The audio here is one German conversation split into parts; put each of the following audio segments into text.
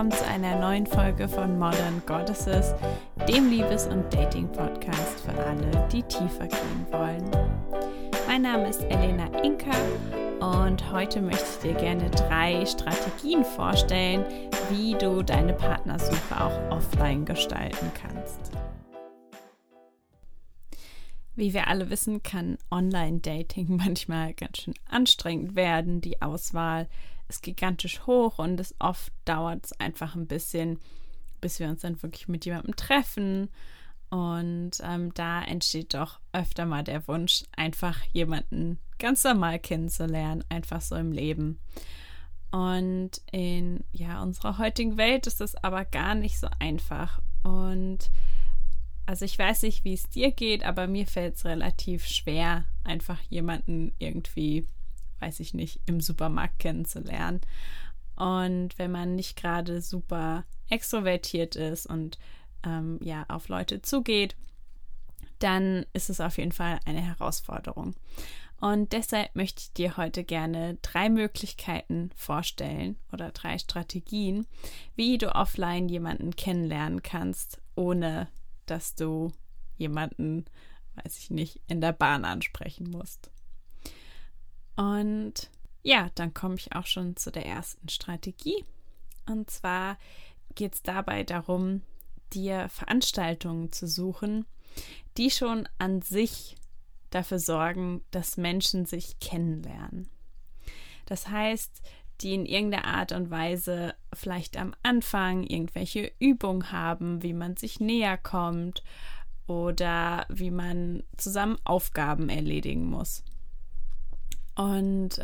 willkommen zu einer neuen Folge von Modern Goddesses, dem Liebes- und Dating-Podcast für alle, die tiefer gehen wollen. Mein Name ist Elena Inker und heute möchte ich dir gerne 3 Strategien vorstellen, wie du deine Partnersuche auch offline gestalten kannst. Wie wir alle wissen, kann Online-Dating manchmal ganz schön anstrengend werden. Die Auswahl ist gigantisch hoch und oft dauert es einfach ein bisschen, bis wir uns dann wirklich mit jemandem treffen. Und da entsteht doch öfter mal der Wunsch, einfach jemanden ganz normal kennenzulernen, einfach so im Leben. Und in unserer heutigen Welt ist das aber gar nicht so einfach. Und also ich weiß nicht, wie es dir geht, aber mir fällt es relativ schwer, einfach jemanden irgendwie, weiß ich nicht, im Supermarkt kennenzulernen. Und wenn man nicht gerade super extrovertiert ist und auf Leute zugeht, dann ist es auf jeden Fall eine Herausforderung. Und deshalb möchte ich dir heute gerne 3 Möglichkeiten vorstellen oder 3 Strategien, wie du offline jemanden kennenlernen kannst, ohne dass du jemanden, weiß ich nicht, in der Bahn ansprechen musst. Und ja, dann komme ich auch schon zu der ersten Strategie. Und zwar geht es dabei darum, dir Veranstaltungen zu suchen, die schon an sich dafür sorgen, dass Menschen sich kennenlernen. Das heißt, die in irgendeiner Art und Weise vielleicht am Anfang irgendwelche Übungen haben, wie man sich näher kommt oder wie man zusammen Aufgaben erledigen muss. Und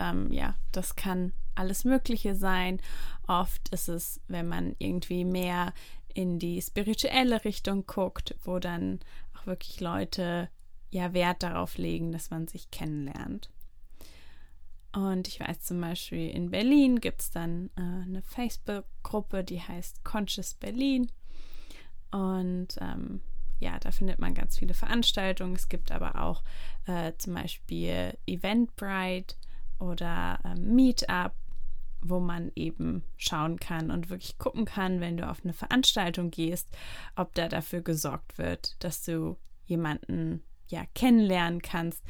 das kann alles Mögliche sein. Oft ist es, wenn man irgendwie mehr in die spirituelle Richtung guckt, wo dann auch wirklich Leute Wert darauf legen, dass man sich kennenlernt. Und ich weiß zum Beispiel, in Berlin gibt es dann eine Facebook-Gruppe, die heißt Conscious Berlin. Und da findet man ganz viele Veranstaltungen. Es gibt aber auch zum Beispiel Eventbrite oder Meetup, wo man eben schauen kann und wirklich gucken kann, wenn du auf eine Veranstaltung gehst, ob da dafür gesorgt wird, dass du jemanden kennenlernen kannst,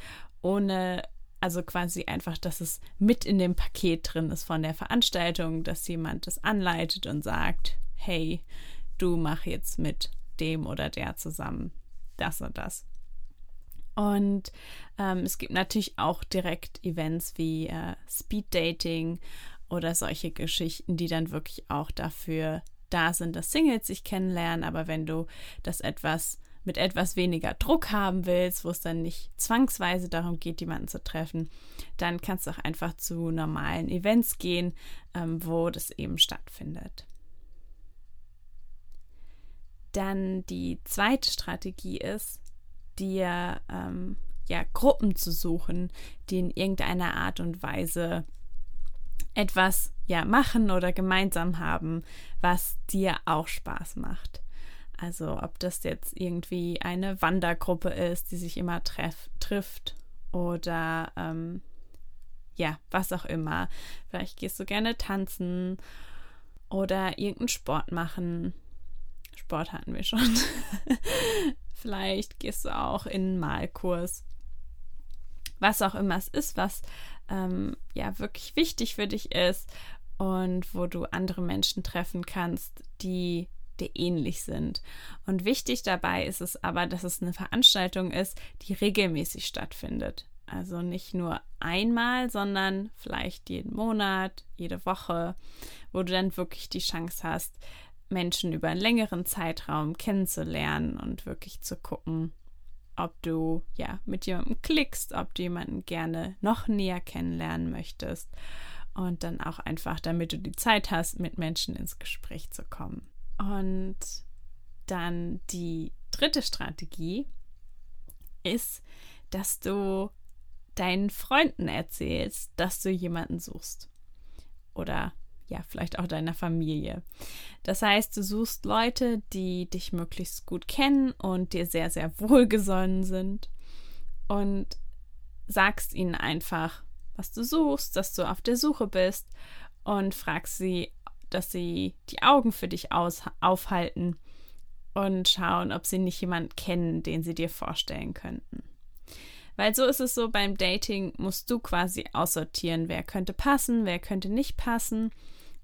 also quasi einfach, dass es mit in dem Paket drin ist von der Veranstaltung, dass jemand das anleitet und sagt, hey, du mach jetzt mit dem oder der zusammen das und das. Und es gibt natürlich auch direkt Events wie Speed-Dating oder solche Geschichten, die dann wirklich auch dafür da sind, dass Singles sich kennenlernen. Aber wenn du das mit etwas weniger Druck haben willst, wo es dann nicht zwangsweise darum geht, jemanden zu treffen, dann kannst du auch einfach zu normalen Events gehen, wo das eben stattfindet. Dann die zweite Strategie ist, dir Gruppen zu suchen, die in irgendeiner Art und Weise etwas machen oder gemeinsam haben, was dir auch Spaß macht. Also ob das jetzt irgendwie eine Wandergruppe ist, die sich immer trifft oder was auch immer. Vielleicht gehst du gerne tanzen oder irgendeinen Sport machen. Sport hatten wir schon. Vielleicht gehst du auch in einen Malkurs. Was auch immer es ist, was wirklich wichtig für dich ist und wo du andere Menschen treffen kannst, die dir ähnlich sind. Und wichtig dabei ist es aber, dass es eine Veranstaltung ist, die regelmäßig stattfindet. Also nicht nur einmal, sondern vielleicht jeden Monat, jede Woche, wo du dann wirklich die Chance hast, Menschen über einen längeren Zeitraum kennenzulernen und wirklich zu gucken, ob du mit jemandem klickst, ob du jemanden gerne noch näher kennenlernen möchtest und dann auch einfach, damit du die Zeit hast, mit Menschen ins Gespräch zu kommen. Und dann die dritte Strategie ist, dass du deinen Freunden erzählst, dass du jemanden suchst. Oder vielleicht auch deiner Familie. Das heißt, du suchst Leute, die dich möglichst gut kennen und dir sehr, sehr wohlgesonnen sind und sagst ihnen einfach, was du suchst, dass du auf der Suche bist und fragst sie, dass sie die Augen für dich aufhalten und schauen, ob sie nicht jemanden kennen, den sie dir vorstellen könnten. Weil so ist es so, beim Dating musst du quasi aussortieren, wer könnte passen, wer könnte nicht passen.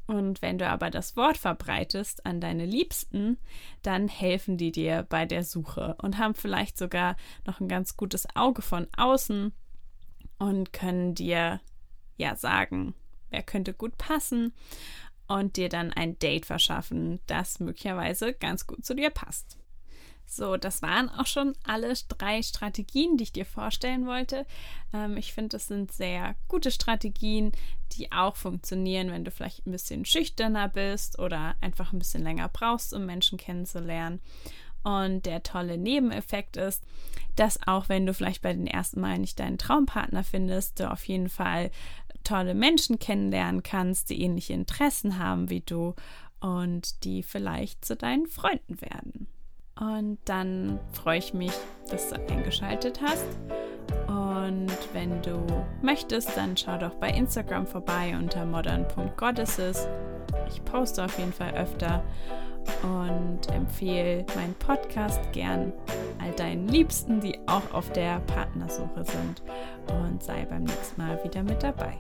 Und wenn du aber das Wort verbreitest an deine Liebsten, dann helfen die dir bei der Suche und haben vielleicht sogar noch ein ganz gutes Auge von außen und können dir ja sagen, wer könnte gut passen und dir dann ein Date verschaffen, das möglicherweise ganz gut zu dir passt. So, das waren auch schon alle 3 Strategien, die ich dir vorstellen wollte. Ich finde, das sind sehr gute Strategien, die auch funktionieren, wenn du vielleicht ein bisschen schüchterner bist oder einfach ein bisschen länger brauchst, um Menschen kennenzulernen. Und der tolle Nebeneffekt ist, dass auch wenn du vielleicht bei den ersten Mal nicht deinen Traumpartner findest, du auf jeden Fall tolle Menschen kennenlernen kannst, die ähnliche Interessen haben wie du und die vielleicht zu deinen Freunden werden. Und dann freue ich mich, dass du eingeschaltet hast. Und wenn du möchtest, dann schau doch bei Instagram vorbei unter modern.goddesses. Ich poste auf jeden Fall öfter und empfehle meinen Podcast gern all deinen Liebsten, die auch auf der Partnersuche sind. Und sei beim nächsten Mal wieder mit dabei.